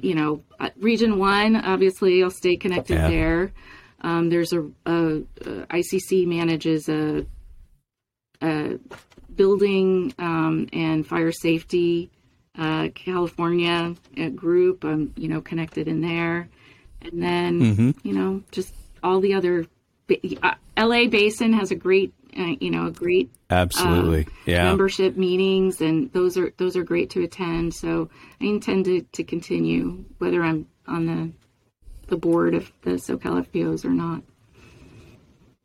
you know, region one, obviously I'll stay connected yeah. there. Um, there's a, a, a I C C manages a, a building um, and fire safety uh, California group. I'm, you know, connected in there. And then, mm-hmm. you know, just all the other uh, L A Basin has a great, uh, you know, a great absolutely um, yeah membership meetings, and those are those are great to attend. So I intend to, to continue whether I'm on the the board of the SoCal F P Os or not.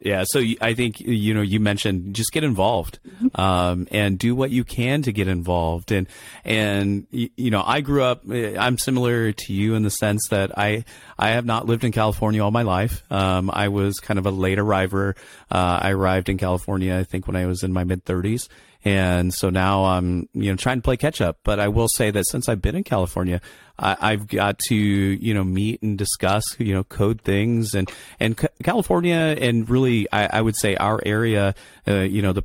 Yeah, so I think, you know, you mentioned just get involved um, and do what you can to get involved. And, and you know, I grew up, I'm similar to you in the sense that I I have not lived in California all my life. Um, I was kind of a late arriver. Uh, I arrived in California, I think, when I was in my mid-thirties. And so now I'm, you know, trying to play catch up. But I will say that since I've been in California, I, I've got to, you know, meet and discuss, you know, code things and, and C- California and really, I, I would say our area, uh, you know, the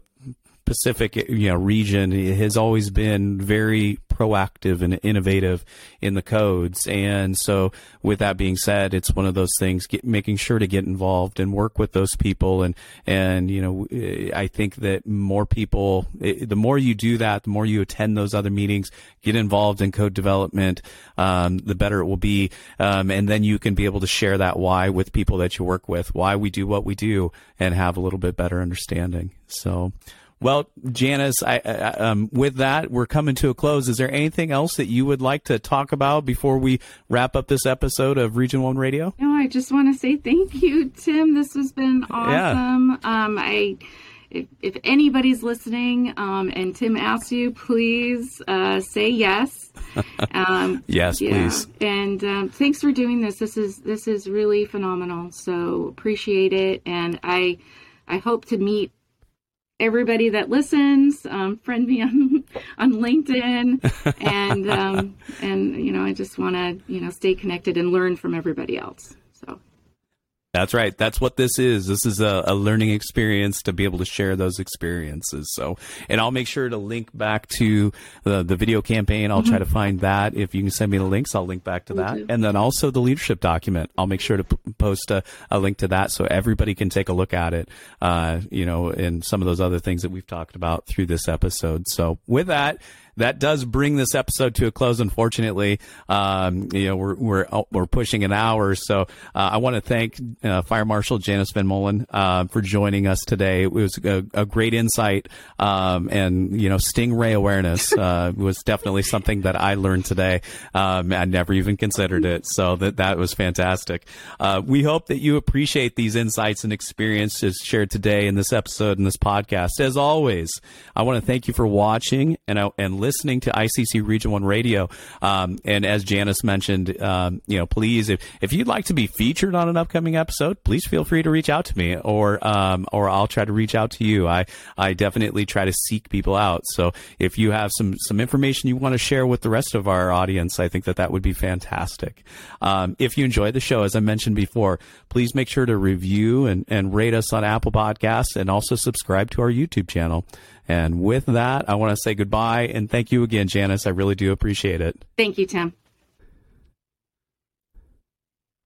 Pacific, you know, region has always been very proactive and innovative in the codes. And so with that being said, it's one of those things, get, making sure to get involved and work with those people. And, and, you know, I think that more people, it, the more you do that, the more you attend those other meetings, get involved in code development, um, the better it will be. Um, and then you can be able to share that why with people that you work with, why we do what we do, and have a little bit better understanding. So, well, Janice, I, I, um, with that, we're coming to a close. Is there anything else that you would like to talk about before we wrap up this episode of Region one Radio? No, I just want to say thank you, Tim. This has been awesome. Yeah. Um, I, if, if anybody's listening um, and Tim asks you, please uh, say yes. Um, yes, yeah. please. And um, thanks for doing this. This is this is really phenomenal. So appreciate it, and I I hope to meet everybody that listens. Um, friend me on, on LinkedIn, and um, and you know, I just want to you know stay connected and learn from everybody else. So that's right. That's what this is. This is a, a learning experience to be able to share those experiences. So, and I'll make sure to link back to the, the video campaign. I'll mm-hmm. try to find that. If you can send me the links, I'll link back to that. And then also the leadership document. I'll make sure to p- post a, a link to that so everybody can take a look at it. Uh, you know, and some of those other things that we've talked about through this episode. So with that, that does bring this episode to a close. Unfortunately, um, you know, we're, we're, we're pushing an hour. So, uh, I want to thank, uh, Fire Marshal Janice Van Mullen, uh, for joining us today. It was a, a great insight. Um, and, you know, stingray awareness, uh, was definitely something that I learned today. Um, I never even considered it. So that, that was fantastic. Uh, we hope that you appreciate these insights and experiences shared today in this episode and this podcast. As always, I want to thank you for watching and, and listening to I C C Region one Radio. Um, and as Janice mentioned, um, you know, please, if, if you'd like to be featured on an upcoming episode, please feel free to reach out to me, or um, or I'll try to reach out to you. I, I definitely try to seek people out. So if you have some, some information you want to share with the rest of our audience, I think that that would be fantastic. Um, if you enjoyed the show, as I mentioned before, please make sure to review and, and rate us on Apple Podcasts, and also subscribe to our YouTube channel. And with that, I want to say goodbye and thank you again, Janice. I really do appreciate it. Thank you, Tim.